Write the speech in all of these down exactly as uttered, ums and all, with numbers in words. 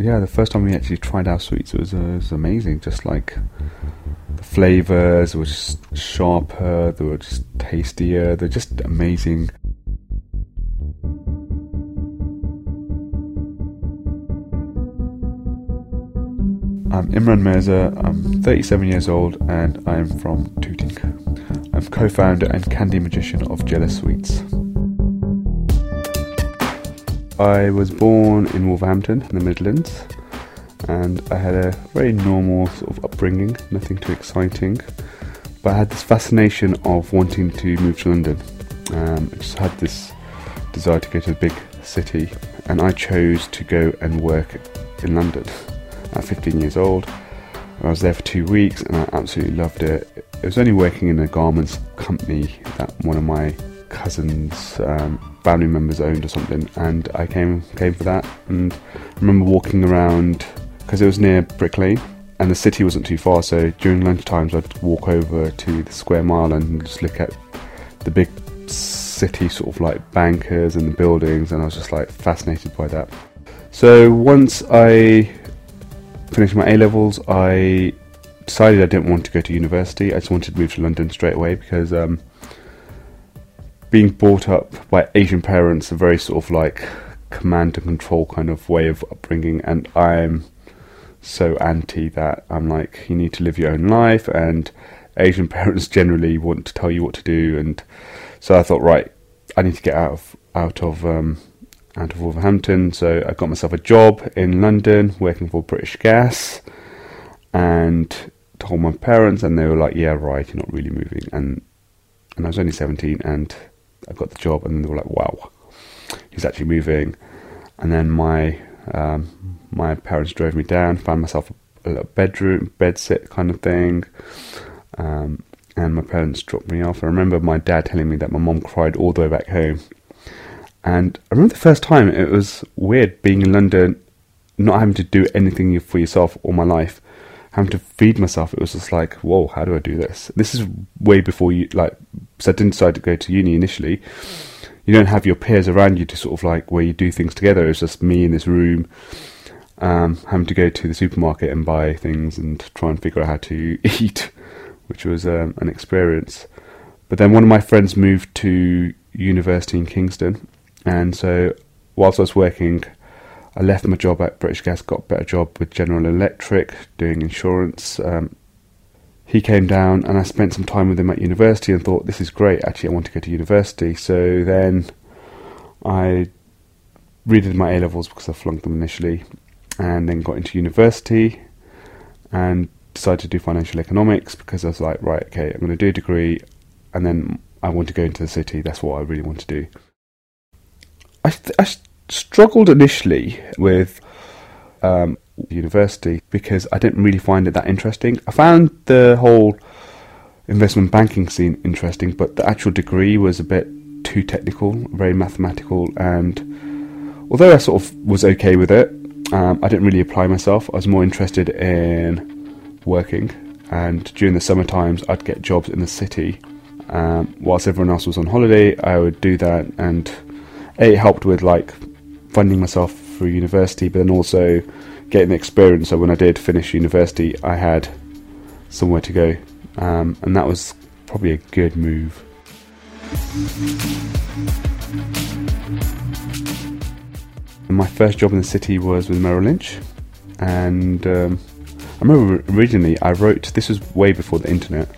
Yeah, the first time we actually tried our sweets, it was, uh, it was amazing. Just like the flavours were just sharper, they were just tastier, they're just amazing. I'm Imran Merza, I'm thirty-seven years old and I'm from Tooting. I'm co-founder and candy magician of Jealous Sweets. I was born in Wolverhampton in the Midlands and I had a very normal sort of upbringing, nothing too exciting, but I had this fascination of wanting to move to London. Um, I just had this desire to go to a big city and I chose to go and work in London. At fifteen years old, I was there for two weeks and I absolutely loved it. It was only working in a garments company that one of my cousins, um, family members owned or something, and I came came for that. And I remember walking around because it was near Brick Lane and the city wasn't too far. So during lunch times, I'd walk over to the Square Mile and just look at the big city, sort of like bankers and the buildings, and I was just like fascinated by that. So once I finished my A-levels, I decided I didn't want to go to university. I just wanted to move to London straight away because um, being brought up by Asian parents, a very sort of like command and control kind of way of upbringing, and I'm so anti that. I'm like, you need to live your own life, and Asian parents generally want to tell you what to do. And so I thought, right, I need to get out of out of um, out of Wolverhampton. So I got myself a job in London working for British Gas and told my parents, and they were like, yeah, right, you're not really moving. And and I was only seventeen and I got the job, and they were like, wow, he's actually moving. And then my um, my parents drove me down, found myself a little bedroom, bedsit kind of thing. Um, and my parents dropped me off. I remember my dad telling me that my mum cried all the way back home. And I remember the first time it was weird being in London, not having to do anything for yourself all my life, having to feed myself. It was just like, whoa, how do I do this? This is way before you, like, so I didn't decide to go to uni initially. You don't have your peers around you to sort of like where you do things together. It was just me in this room, um, having to go to the supermarket and buy things and try and figure out how to eat, which was um, an experience. But then one of my friends moved to university in Kingston. And so whilst I was working, I left my job at British Gas, got a better job with General Electric doing insurance. Um, he came down and I spent some time with him at university and thought, this is great, actually I want to go to university. So then I redid my A-levels because I flunked them initially, and then got into university and decided to do financial economics because I was like, right, okay, I'm going to do a degree and then I want to go into the city. That's what I really want to do. I, th- I struggled initially with um, university because I didn't really find it that interesting. I found the whole investment banking scene interesting, but the actual degree was a bit too technical, very mathematical, and although I sort of was okay with it, um, I didn't really apply myself. I was more interested in working, and during the summer times I'd get jobs in the city. Um, whilst everyone else was on holiday, I would do that, and it helped with like funding myself through university, but then also getting the experience. So when I did finish university, I had somewhere to go, um, and that was probably a good move. And my first job in the city was with Merrill Lynch, and um, I remember originally I wrote, this was way before the internet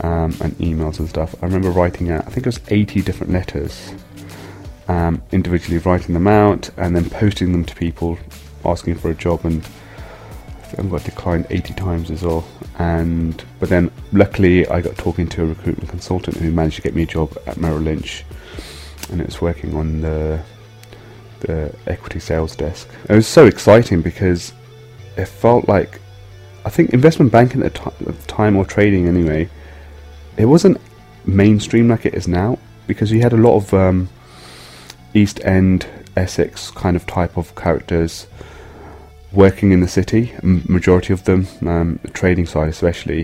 um, and emails and stuff. I remember writing out, I think it was eighty different letters. Um, individually writing them out and then posting them to people asking for a job, and I think I got declined eighty times as well. And but then luckily I got talking to a recruitment consultant who managed to get me a job at Merrill Lynch, and it was working on the the equity sales desk. It was so exciting because it felt like, I think investment banking at the, t- at the time, or trading anyway, it wasn't mainstream like it is now, because you had a lot of um, East End, Essex kind of type of characters working in the city, majority of them, um, the trading side especially.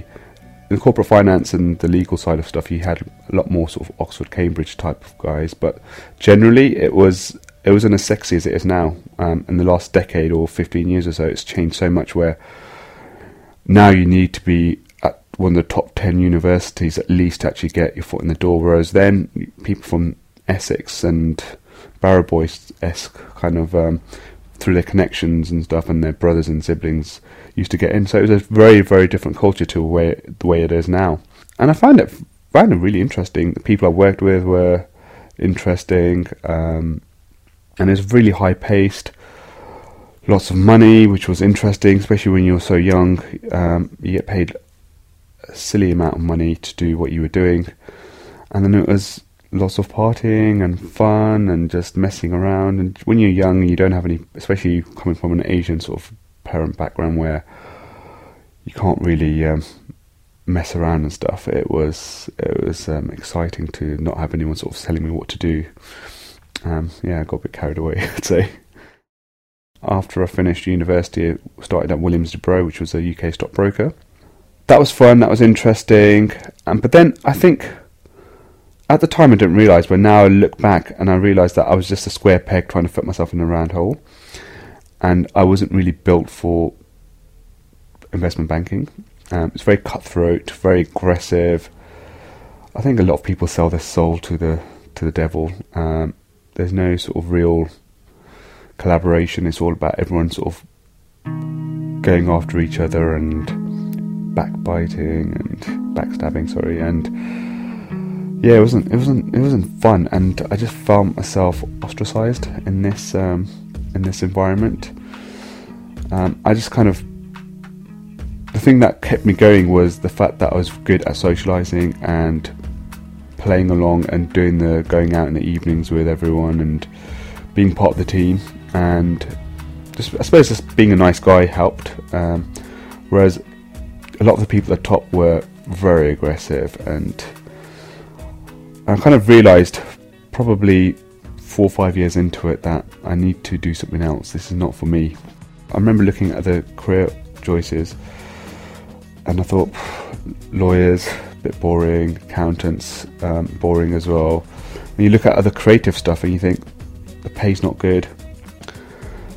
In the corporate finance and the legal side of stuff, you had a lot more sort of Oxford, Cambridge type of guys, but generally it was it wasn't as sexy as it is now. Um, in the last decade or fifteen years or so, it's changed so much where now you need to be at one of the top ten universities at least to actually get your foot in the door, whereas then people from Essex and Barrowboy-esque kind of um, through their connections and stuff and their brothers and siblings used to get in. So it was a very, very different culture to the way, the way it is now. And I found it, found it really interesting. The people I worked with were interesting, um, and it was really high-paced, lots of money, which was interesting, especially when you're so young. Um, you get paid a silly amount of money to do what you were doing. And then it was lots of partying and fun and just messing around. And when you're young, you don't have any, especially coming from an Asian sort of parent background where you can't really um, mess around and stuff. It was it was um, exciting to not have anyone sort of telling me what to do. Um, yeah, I got a bit carried away, I'd say. After I finished university, I started at Williams de Broë, which was a U K stockbroker. That was fun, that was interesting. Um, but then I think at the time I didn't realise, but now I look back and I realise that I was just a square peg trying to fit myself in a round hole. And I wasn't really built for investment banking. Um, it's very cutthroat, very aggressive. I think a lot of people sell their soul to the to the devil. Um, there's no sort of real collaboration. It's all about everyone sort of going after each other and backbiting and backstabbing, sorry, and yeah, it wasn't it wasn't it wasn't fun, and I just found myself ostracised in this um, in this environment. Um, I just kind of the thing that kept me going was the fact that I was good at socialising and playing along and doing the going out in the evenings with everyone and being part of the team, and just I suppose just being a nice guy helped, um, whereas a lot of the people at the top were very aggressive. And I kind of realised probably four or five years into it that I need to do something else. This is not for me. I remember looking at the career choices and I thought lawyers, a bit boring, accountants, um, boring as well. And you look at other creative stuff and you think, the pay's not good.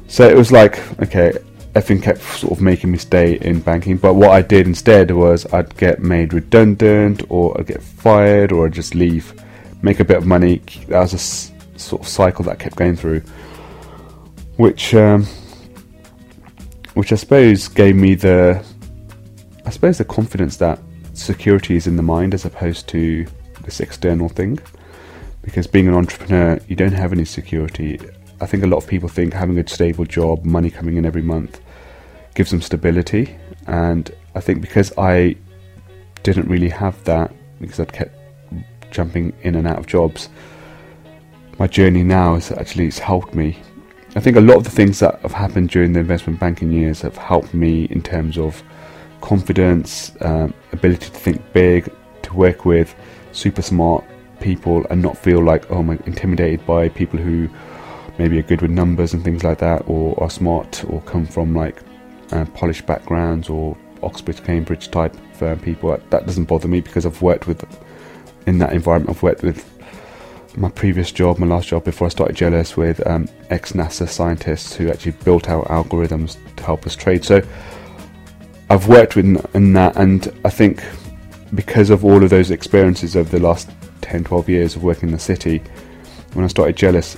So it was like, okay, everything kept sort of making me stay in banking. But what I did instead was I'd get made redundant, or I'd get fired, or I'd just leave, make a bit of money. That was a s- sort of cycle that I kept going through, which um, which I suppose gave me the I suppose the confidence that security is in the mind as opposed to this external thing. Because being an entrepreneur, you don't have any security. I think a lot of people think having a stable job, money coming in every month, gives them stability. And I think because I didn't really have that, because I'd kept jumping in and out of jobs, my journey now has actually it's helped me. I think a lot of the things that have happened during the investment banking years have helped me in terms of confidence, um, ability to think big, to work with super smart people and not feel like, oh, I'm intimidated by people who maybe are good with numbers and things like that, or are smart, or come from like uh, polished backgrounds or Oxford, Cambridge type uh, people. That doesn't bother me because I've worked with in that environment. I've worked with my previous job, my last job before I started Jealous, with um, ex-NASA scientists who actually built out algorithms to help us trade. So I've worked with in that, and I think because of all of those experiences over the last ten, twelve years of working in the city, when I started Jealous,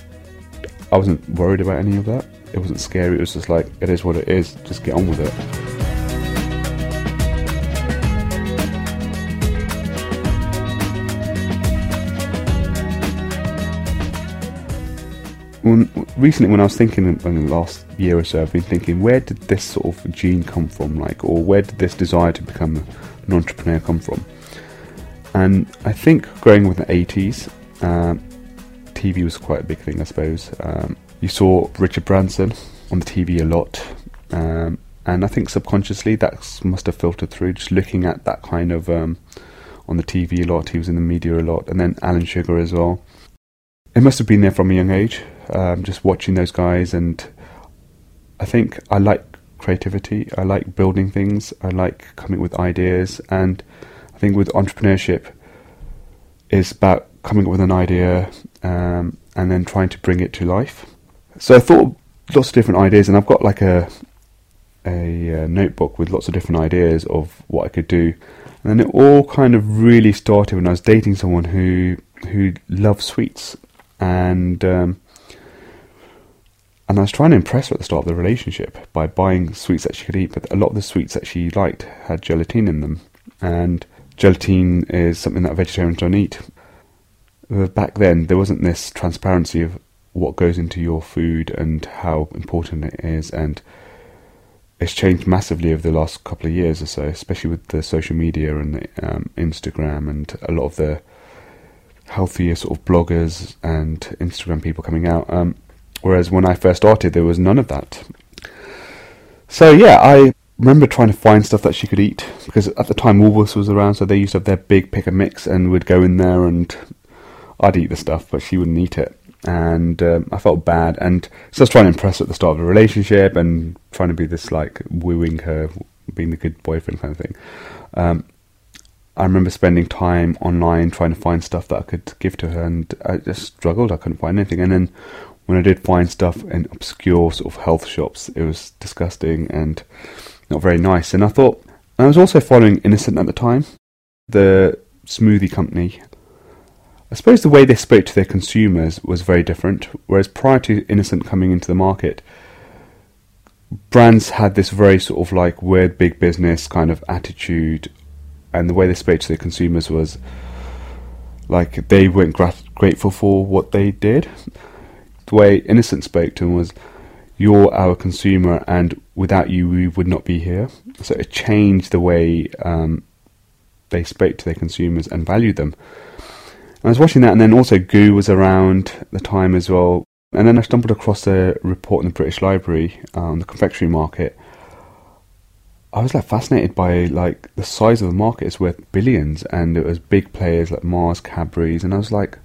I wasn't worried about any of that. It wasn't scary, it was just like, it is what it is, just get on with it. When, recently when I was thinking, in the last year or so, I've been thinking, where did this sort of gene come from, like, or where did this desire to become an entrepreneur come from? And I think growing with the eighties, um, T V was quite a big thing, I suppose. Um, you saw Richard Branson on the T V a lot, um, and I think subconsciously that must have filtered through, just looking at that kind of, um, on the T V a lot, he was in the media a lot, and then Alan Sugar as well. It must have been there from a young age, um, just watching those guys, and I think I like creativity, I like building things, I like coming with ideas, and I think with entrepreneurship, it's about coming up with an idea, um, and then trying to bring it to life. So I thought lots of different ideas, and I've got like a a uh, notebook with lots of different ideas of what I could do. And then it all kind of really started when I was dating someone who who loved sweets, and um, and I was trying to impress her at the start of the relationship by buying sweets that she could eat, but a lot of the sweets that she liked had gelatine in them, and gelatine is something that vegetarians don't eat. Back then, there wasn't this transparency of what goes into your food and how important it is, and it's changed massively over the last couple of years or so, especially with the social media and the, um, Instagram and a lot of the healthier sort of bloggers and Instagram people coming out. Um, whereas when I first started, there was none of that. So yeah, I remember trying to find stuff that she could eat, because at the time Woolworths was around, so they used to have their big pick and mix, and we'd go in there and I'd eat the stuff, but she wouldn't eat it. And um, I felt bad, and so I was trying to impress her at the start of a relationship and trying to be this, like, wooing her, being the good boyfriend kind of thing. Um, I remember spending time online trying to find stuff that I could give to her, and I just struggled. I couldn't find anything. And then when I did find stuff in obscure sort of health shops, it was disgusting and not very nice. And I thought, and I was also following Innocent at the time, the smoothie company. I suppose the way they spoke to their consumers was very different, whereas prior to Innocent coming into the market, brands had this very sort of like weird big business kind of attitude, and the way they spoke to their consumers was like they weren't grat- grateful for what they did. The way Innocent spoke to them was, you're our consumer and without you we would not be here. So it changed the way um, they spoke to their consumers and valued them. I was watching that, and then also Goo was around at the time as well. And then I stumbled across a report in the British Library on um, the confectionery market. I was like fascinated by like the size of the market. It's worth billions, and it was big players like Mars, Cadbury's, and I was like,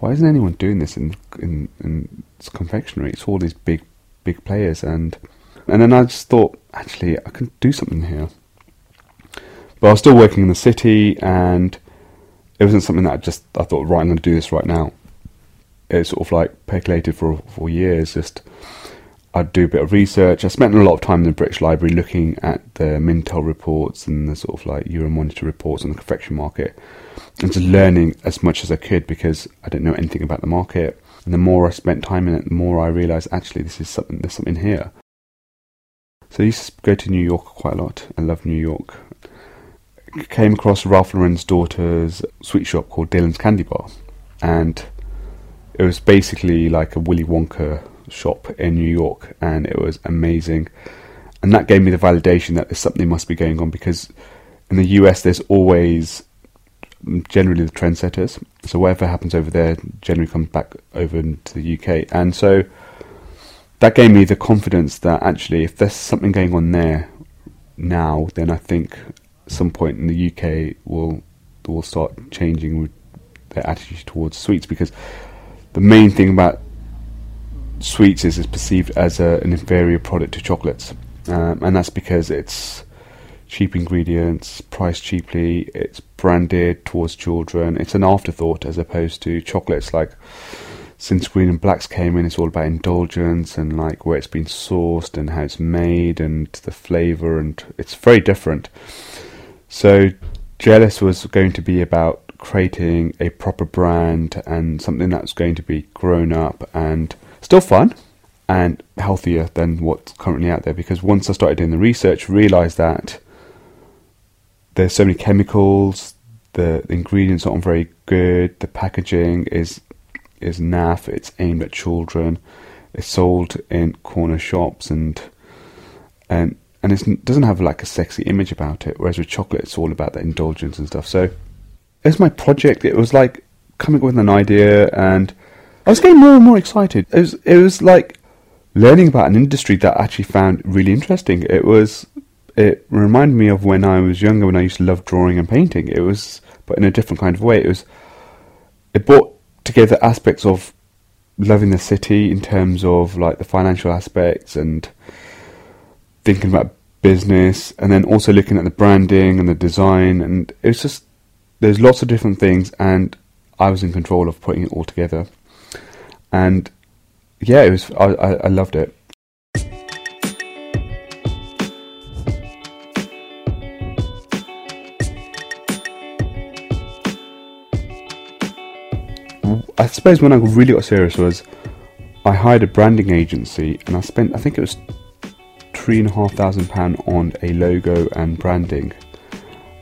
why isn't anyone doing this in in, in confectionery? It's all these big big players, and and then I just thought, actually, I can do something here. But I was still working in the city, and it wasn't something that I just, I thought, right, I'm going to do this right now. It sort of like percolated for for years. Just, I'd do a bit of research. I spent a lot of time in the British Library looking at the Mintel reports and the sort of like Euro Monitor reports on the confectionery market, and just learning as much as I could because I didn't know anything about the market. And the more I spent time in it, the more I realised, actually, this is something, there's something here. So I used to go to New York quite a lot. I love New York. Came across Ralph Lauren's daughter's sweet shop called Dylan's Candy Bar, and it was basically like a Willy Wonka shop in New York, and it was amazing, and that gave me the validation that there's something must be going on, because in the U S there's always generally the trendsetters, so whatever happens over there generally comes back over to the U K, and so that gave me the confidence that actually if there's something going on there now, then I think some point in the U K will will start changing with their attitude towards sweets, because the main thing about sweets is it's perceived as a, an inferior product to chocolates, um, and that's because it's cheap ingredients, priced cheaply, it's branded towards children, it's an afterthought as opposed to chocolates. Like since Green and Blacks came in, it's all about indulgence and like where it's been sourced and how it's made and the flavour, and it's very different. So Jealous was going to be about creating a proper brand and something that's going to be grown up and still fun and healthier than what's currently out there, because once I started doing the research, realised that there's so many chemicals, the ingredients aren't very good, the packaging is is naff, it's aimed at children, it's sold in corner shops, and and And it doesn't have like a sexy image about it, whereas with chocolate it's all about the indulgence and stuff. So as my project, it was like coming up with an idea, and I was getting more and more excited. It was, it was like learning about an industry that I actually found really interesting. It was, it reminded me of when I was younger, when I used to love drawing and painting. It was, but in a different kind of way. It was, it brought together aspects of loving the city in terms of like the financial aspects and thinking about business, and then also looking at the branding and the design, and it's just there's lots of different things, and I was in control of putting it all together, and yeah, it was. I, I, I loved it. I suppose when I really got serious was I hired a branding agency, and I spent, I think it was three and a half thousand pound on a logo and branding,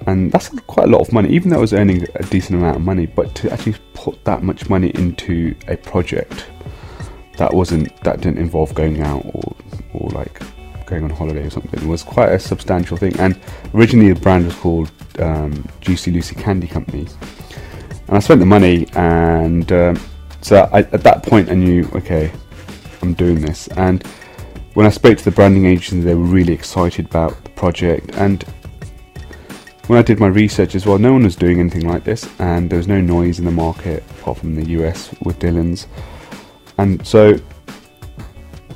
and that's quite a lot of money. Even though I was earning a decent amount of money, but to actually put that much money into a project that wasn't that didn't involve going out or or like going on holiday or something was quite a substantial thing. And originally the brand was called um, Juicy Lucy Candy Company. And I spent the money, and um, so I, at that point I knew, okay, I'm doing this. And when I spoke to the branding agency, they were really excited about the project. And when I did my research as well, no one was doing anything like this, and there was no noise in the market apart from the U S with Dylan's. And so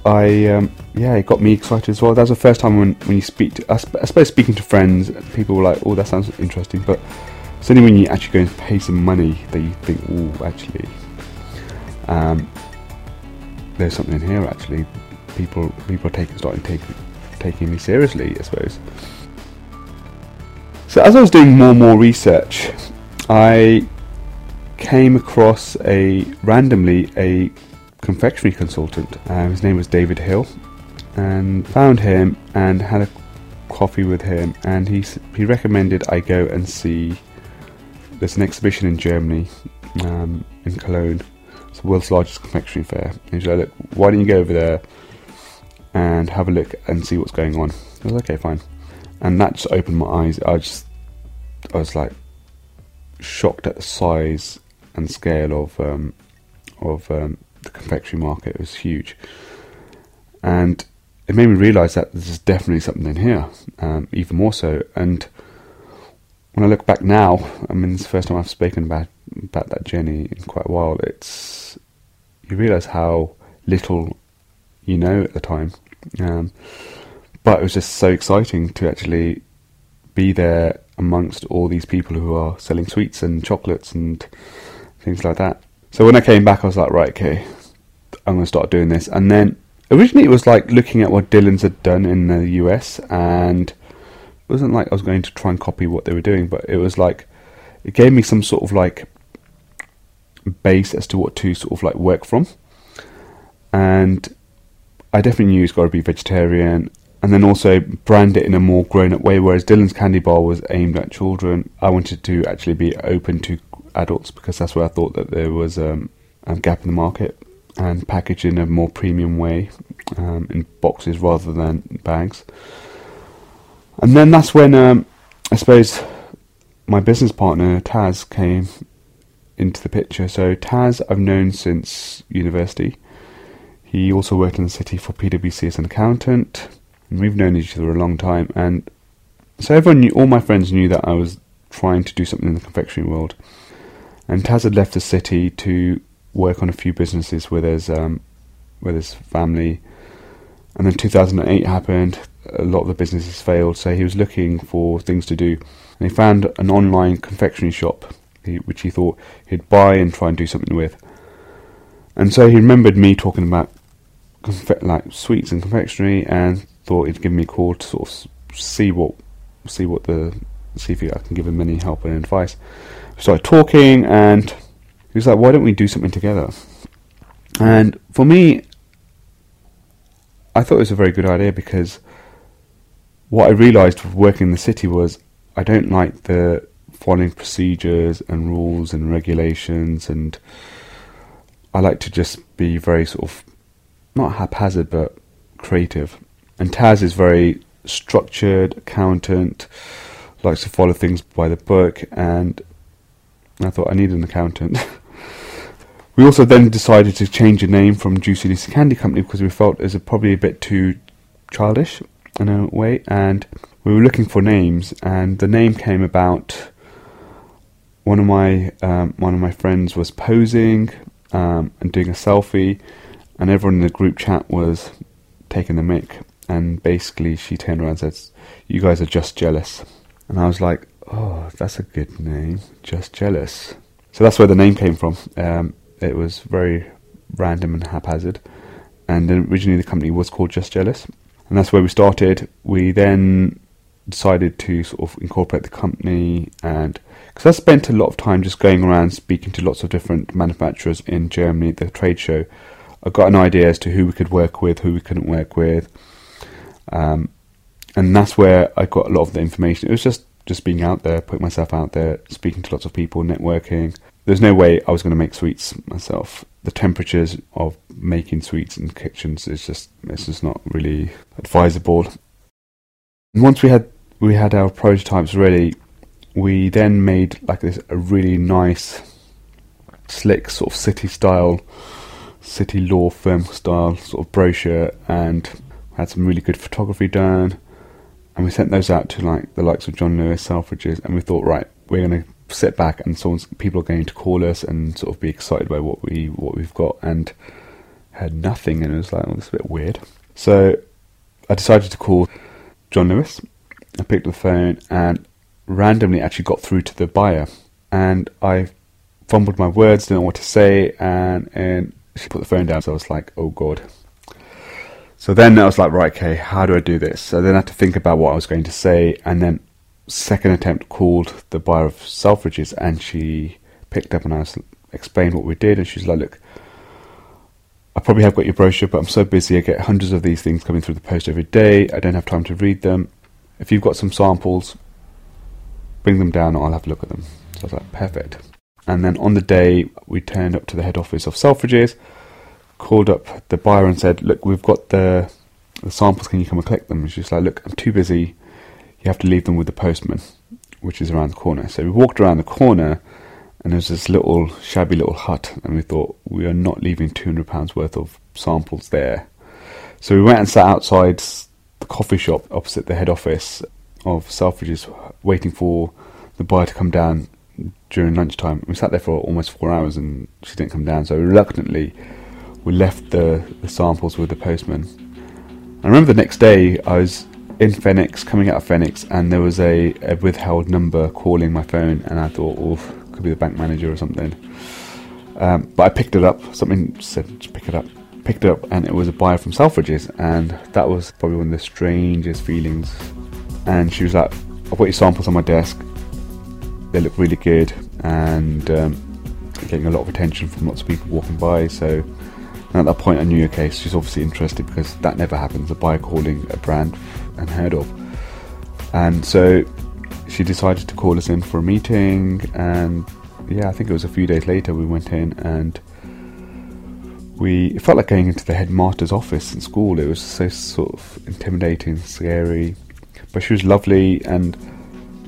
I, um, yeah, it got me excited as well. That was the first time when, when you speak to, I, sp- I suppose speaking to friends, people were like, oh, that sounds interesting, but it's only when you actually go and pay some money that you think, oh, actually, um, there's something in here, actually. People people are taking, starting taking, taking me seriously, I suppose. So as I was doing more and more research, I came across, a randomly, a confectionery consultant. Uh, his name was David Hill, and found him and had a coffee with him, and he he recommended I go and see... There's an exhibition in Germany, um, in Cologne. It's the world's largest confectionery fair. And he's like, look, why don't you go over there and have a look and see what's going on? I was like, okay, fine. And that just opened my eyes. I just, I was like shocked at the size and scale of um, of um, the confectionery market. It was huge. And it made me realise that there's definitely something in here, um, even more so. And when I look back now, I mean, it's the first time I've spoken about, about that journey in quite a while. It's, you realise how little you know at the time. Um, but it was just so exciting to actually be there amongst all these people who are selling sweets and chocolates and things like that. So when I came back, I was like, right, okay, I'm going to start doing this. And then originally it was like looking at what Dylan's had done in the U S, and it wasn't like I was going to try and copy what they were doing, but it was like it gave me some sort of like base as to what to sort of like work from. And I definitely knew it's got to be vegetarian, and then also brand it in a more grown-up way, whereas Dylan's Candy Bar was aimed at children. I wanted to actually be open to adults, because that's where I thought that there was um, a gap in the market, and package in a more premium way, um, in boxes rather than bags. And then that's when, um, I suppose, my business partner, Taz, came into the picture. So Taz I've known since university. He also worked in the city for PwC as an accountant. And we've known each other a long time. And so everyone knew, all my friends knew that I was trying to do something in the confectionery world. And Taz had left the city to work on a few businesses with his, um, with his family. And then two thousand eight happened. A lot of the businesses failed, so he was looking for things to do, and he found an online confectionery shop, which he thought he'd buy and try and do something with. And so he remembered me talking about confe- like sweets and confectionery, and thought he'd give me a call to sort of see what, see what the, see if I can give him any help and advice. We started talking, and he was like, "Why don't we do something together?" And for me, I thought it was a very good idea, because what I realised working in the city was I don't like the following procedures and rules and regulations, and I like to just be very sort of, not haphazard, but creative. And Taz is very structured, accountant, likes to follow things by the book, and I thought I needed an accountant. We also then decided to change the name from Juicy Lucy Candy Company, because we felt it was probably a bit too childish in a way, and we were looking for names, and the name came about. One of my um, one of my friends was posing um, and doing a selfie, and everyone in the group chat was taking the mick, and basically she turned around and said, "You guys are just jealous." And I was like, "Oh, that's a good name, Just Jealous." So that's where the name came from. Um, it was very random and haphazard, and originally the company was called Just Jealous, and that's where we started. We then decided to sort of incorporate the company, and because I spent a lot of time just going around speaking to lots of different manufacturers in Germany at the trade show, I got an idea as to who we could work with, who we couldn't work with, um, and that's where I got a lot of the information. It was just just being out there, putting myself out there, speaking to lots of people, networking. There's no way I was going to make sweets myself. The temperatures of making sweets in kitchens is just it's just not really advisable. And once we had we had our prototypes ready, we then made like this a really nice, slick sort of city style, city law firm style sort of brochure, and had some really good photography done. And we sent those out to like the likes of John Lewis, Selfridges, and we thought, right, we're going to sit back and someone's, people are going to call us and sort of be excited by what we what we've got, and had nothing, and it was like, oh, this is a bit weird. So I decided to call John Lewis. I picked up the phone and randomly actually got through to the buyer, and I fumbled my words, didn't know what to say, and and she put the phone down. So I was like, oh god. So then I was like, right, okay, how do I do this? So then I had to think about what I was going to say, and then second attempt called the buyer of Selfridges, and she picked up and I was, explained what we did, and she's like, look, I probably have got your brochure, but I'm so busy, I get hundreds of these things coming through the post every day, I don't have time to read them. If you've got some samples, bring them down and I'll have a look at them. So I was like, perfect. And then on the day, we turned up to the head office of Selfridges, called up the buyer and said, look, we've got the, the samples, can you come and collect them? And she's like, look, I'm too busy, you have to leave them with the postman, which is around the corner. So we walked around the corner and there's this little shabby little hut, and we thought, we are not leaving two hundred pounds worth of samples there. So we went and sat outside the coffee shop opposite the head office of Selfridges, waiting for the buyer to come down during lunchtime. We sat there for almost four hours and she didn't come down, so reluctantly we left the, the samples with the postman. I remember the next day I was in Phoenix, coming out of Phoenix, and there was a, a withheld number calling my phone, and I thought, oh, could be the bank manager or something. Um, but I picked it up, something said to pick it up, picked it up, and it was a buyer from Selfridges, and that was probably one of the strangest feelings. And she was like, I've got your samples on my desk, they look really good, and um, getting a lot of attention from lots of people walking by, so... And at that point I knew, okay, she's obviously interested, because that never happens, a buyer calling a brand unheard of. And so she decided to call us in for a meeting, and yeah, I think it was a few days later we went in, and we it felt like going into the headmaster's office in school. It was so sort of intimidating, scary, but she was lovely, and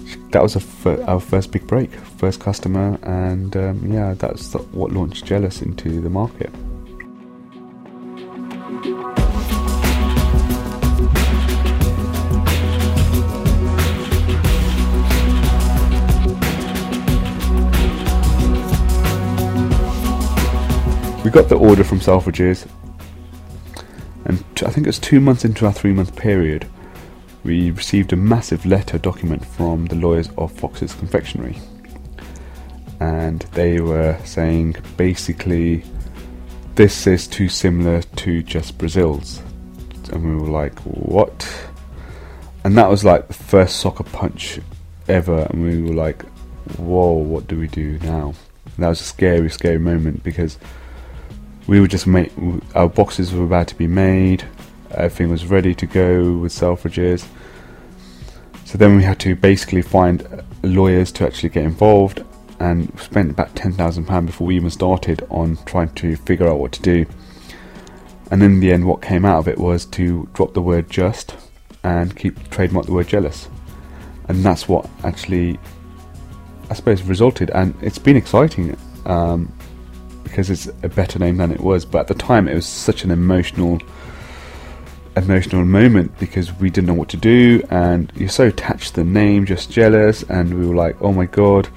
she, that was our, our first big break, first customer, and um, yeah, that's what launched Jealous into the market. We got the order from Selfridges, and t- I think it was two months into our three month period, we received a massive letter document from the lawyers of Fox's Confectionery, and they were saying basically, this is too similar to Just Brazil's, and we were like, what? And that was like the first soccer punch ever, and we were like, whoa, what do we do now? And that was a scary, scary moment, because we were just made, our boxes were about to be made, everything was ready to go with Selfridges. So then we had to basically find lawyers to actually get involved, and spent about ten thousand pounds before we even started on trying to figure out what to do. And in the end, what came out of it was to drop the word just and keep trademark the word jealous. And that's what actually, I suppose, resulted. And it's been exciting. Um, because it's a better name than it was, but at the time it was such an emotional emotional moment, because we didn't know what to do, and you're so attached to the name Just Jealous, and we were like, oh my god,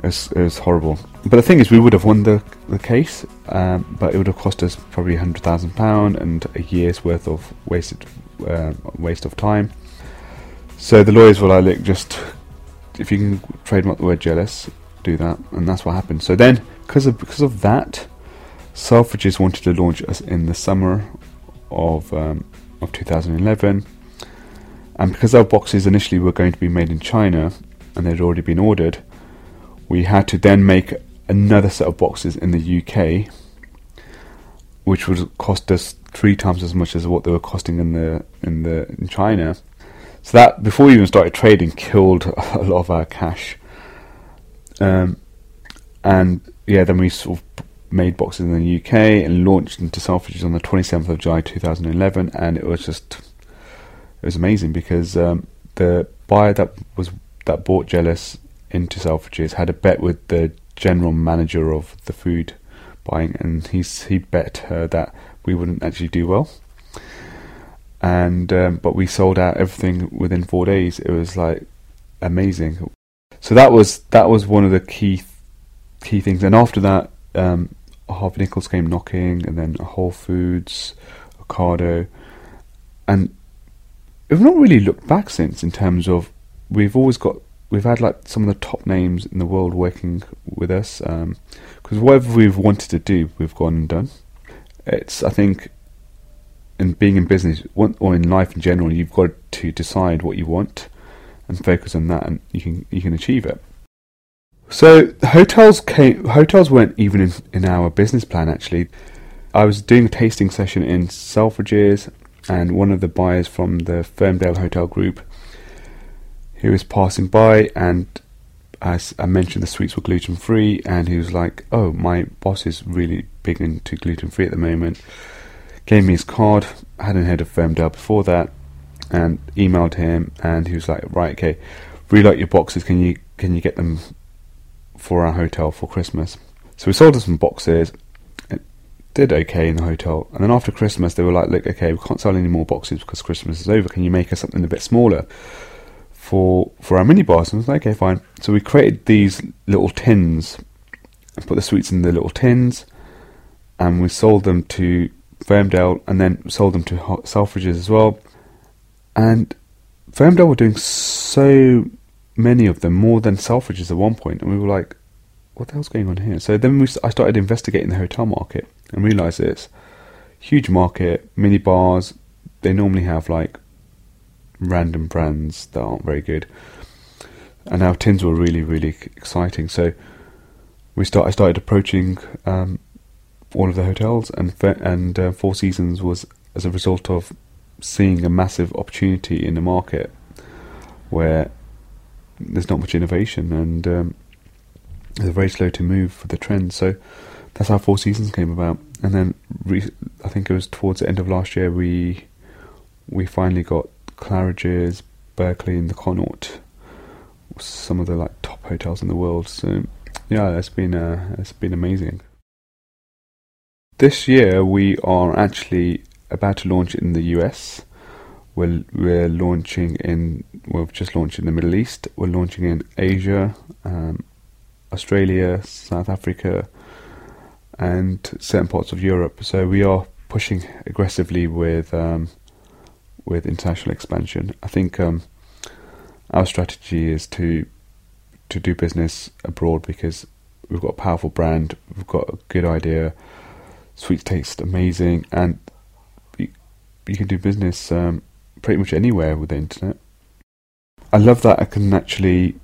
it was, it was horrible. But the thing is, we would have won the, the case, um, but it would have cost us probably one hundred thousand pounds and a year's worth of wasted uh, waste of time. So the lawyers were like, look, just if you can trademark the word jealous, do that, and that's what happened. So then Because of because of that, Selfridges wanted to launch us in the summer of um, of two thousand eleven, and because our boxes initially were going to be made in China and they'd already been ordered, we had to then make another set of boxes in the U K, which would cost us three times as much as what they were costing in the in the in China. So that, before we even started trading, killed a lot of our cash. Um, and yeah, then we sort of made boxes in the U K and launched into Selfridges on the twenty-seventh of July two thousand eleven, and it was just, it was amazing because um, the buyer that was that bought Jealous into Selfridges had a bet with the general manager of the food buying, and he's he bet her that we wouldn't actually do well. And um, but we sold out everything within four days. It was like amazing. So that was that was one of the key key things. And after that, um, Harvey Nichols came knocking, and then Whole Foods, Ocado, and we've not really looked back since. In terms of, we've always got we've had like some of the top names in the world working with us, because um, whatever we've wanted to do, we've gone and done. It's I think. And being in business or in life in general, you've got to decide what you want and focus on that, and you can you can achieve it. So hotels came, hotels weren't even in, in our business plan actually. I was doing a tasting session in Selfridges, and one of the buyers from the Firmdale Hotel Group, he was passing by, and as I mentioned, the sweets were gluten free, and he was like, "Oh, my boss is really big into gluten free at the moment." Gave me his card, hadn't heard of Firmdale before that, and emailed him, and he was like, "Right, okay, really like your boxes, can you can you get them for our hotel for Christmas?" So we sold us some boxes, it did okay in the hotel, and then after Christmas they were like, "Look, okay, we can't sell any more boxes because Christmas is over, can you make us something a bit smaller for for our mini bars?" And I was like, "Okay, fine." So we created these little tins, and put the sweets in the little tins, and we sold them to Firmdale, and then sold them to Selfridges as well. And Firmdale were doing so many of them, more than Selfridges at one point, and we were like, "What the hell's going on here?" So then we, I started investigating the hotel market and realised it's huge market, mini bars. They normally have like random brands that aren't very good, and our tins were really, really exciting. So we start. I started approaching. Um, all of the hotels, and and uh, Four Seasons was as a result of seeing a massive opportunity in the market where there's not much innovation, and um, they're very slow to move for the trend. So that's how Four Seasons came about. And then re- I think it was towards the end of last year we we finally got Claridges, Berkeley and the Connaught, some of the like top hotels in the world. So yeah, it's been uh, it's been amazing. This year we are actually about to launch in the U S. We're, we're launching in, we've just launched in the Middle East. We're launching in Asia, um, Australia, South Africa, and certain parts of Europe. So we are pushing aggressively with um, with international expansion. I think um, our strategy is to to do business abroad because we've got a powerful brand, we've got a good idea. Sweets taste amazing, and you, you can do business um, pretty much anywhere with the internet. I love that I can actually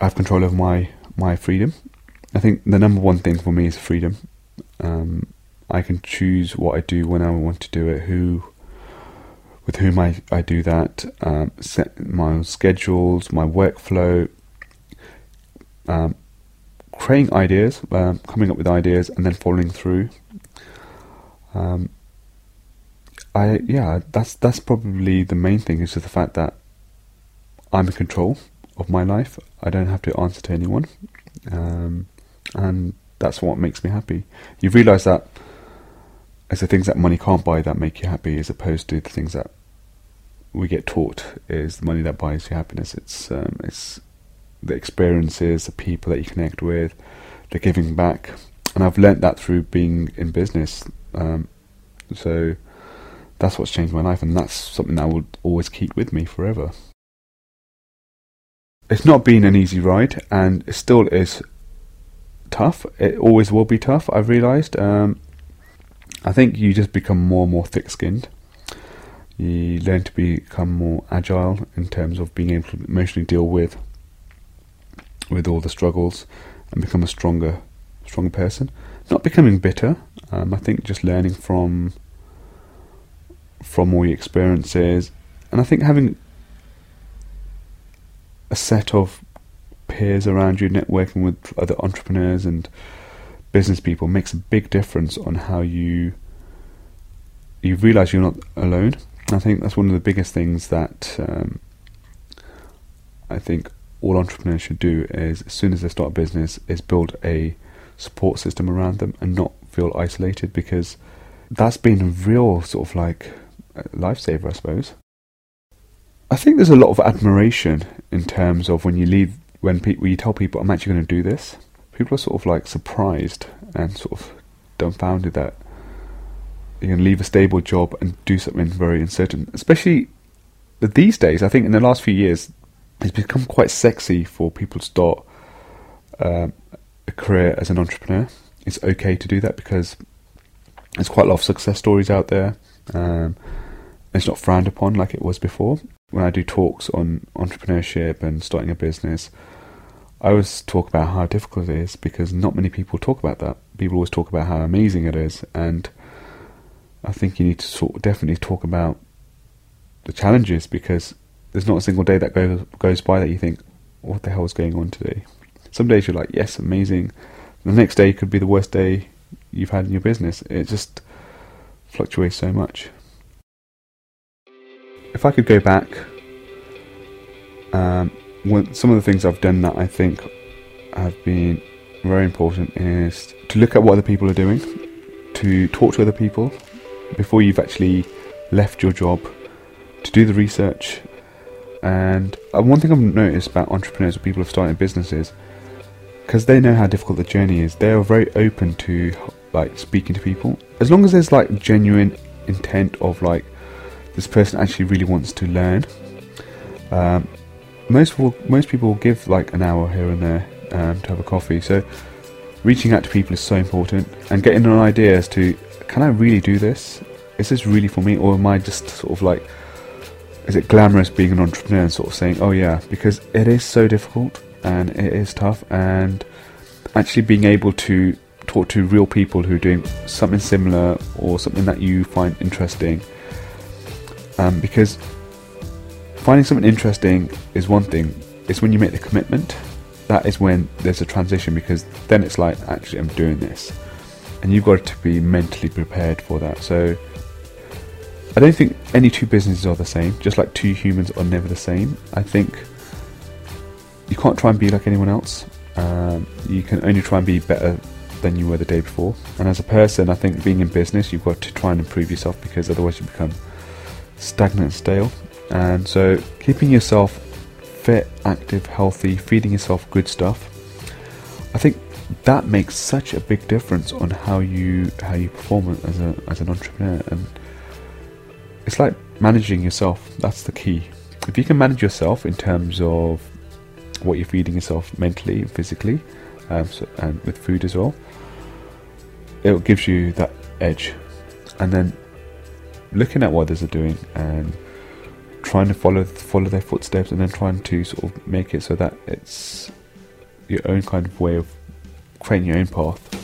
have control over my, my freedom. I think the number one thing for me is freedom. Um, I can choose what I do when I want to do it, who, with whom I, I do that, um, set my schedules, my workflow, um, creating ideas, um, coming up with ideas, and then following through. Um, I yeah, that's that's probably the main thing, is just the fact that I'm in control of my life. I don't have to answer to anyone, um, and that's what makes me happy. You realise that it's the things that money can't buy that make you happy, as opposed to the things that we get taught is the money that buys you happiness. It's um, it's the experiences, the people that you connect with, the giving back, and I've learnt that through being in business. Um, so that's what's changed my life, and that's something that I will always keep with me forever. It's not been an easy ride, and it still is tough. It always will be tough, I've realised. Um, I think you just become more and more thick-skinned. You learn to become more agile in terms of being able to emotionally deal with with all the struggles and become a stronger stronger person. Not becoming bitter. Um, I think just learning from from all your experiences, and I think having a set of peers around you, networking with other entrepreneurs and business people, makes a big difference on how you you realise you're not alone. And I think that's one of the biggest things that um, I think all entrepreneurs should do is, as soon as they start a business, is build a support system around them and not feel isolated, because that's been a real sort of like lifesaver, I suppose. I think there's a lot of admiration in terms of when you leave, when, pe- when you tell people, I'm actually going to do this, people are sort of like surprised and sort of dumbfounded that you're going to leave a stable job and do something very uncertain. Especially these days, I think in the last few years, it's become quite sexy for people to start um, a career as an entrepreneur. It's okay to do that because there's quite a lot of success stories out there. Um, it's not frowned upon like it was before. When I do talks on entrepreneurship and starting a business, I always talk about how difficult it is because not many people talk about that. People always talk about how amazing it is, and I think you need to sort of definitely talk about the challenges, because there's not a single day that goes goes by that you think, what the hell is going on today? Some days you're like, yes, amazing. The next day could be the worst day you've had in your business. It just fluctuates so much. If I could go back, um, one, some of the things I've done that I think have been very important is to look at what other people are doing, to talk to other people before you've actually left your job, to do the research. And one thing I've noticed about entrepreneurs or people who have started businesses, because they know how difficult the journey is, they are very open to like speaking to people, as long as there's like genuine intent of like, this person actually really wants to learn. Um, most will, most people will give like an hour here and there um, to have a coffee. So reaching out to people is so important, and getting an idea as to, can I really do this? Is this really for me, or am I just sort of like, is it glamorous being an entrepreneur and sort of saying, oh yeah, because it is so difficult and it is tough, and actually being able to talk to real people who are doing something similar or something that you find interesting. Um, because finding something interesting is one thing, it's when you make the commitment, that is when there's a transition, because then it's like, actually I'm doing this, and you've got to be mentally prepared for that. So I don't think any two businesses are the same, just like two humans are never the same. I think you can't try and be like anyone else. Um, you can only try and be better than you were the day before. And as a person, I think being in business, you've got to try and improve yourself, because otherwise you become stagnant and stale. And so keeping yourself fit, active, healthy, feeding yourself good stuff, I think that makes such a big difference on how you how you perform as a as an entrepreneur. And it's like managing yourself, that's the key. If you can manage yourself in terms of what you're feeding yourself mentally and physically, um, so, and with food as well, it gives you that edge. And then looking at what others are doing and trying to follow follow their footsteps, and then trying to sort of make it so that it's your own kind of way of creating your own path.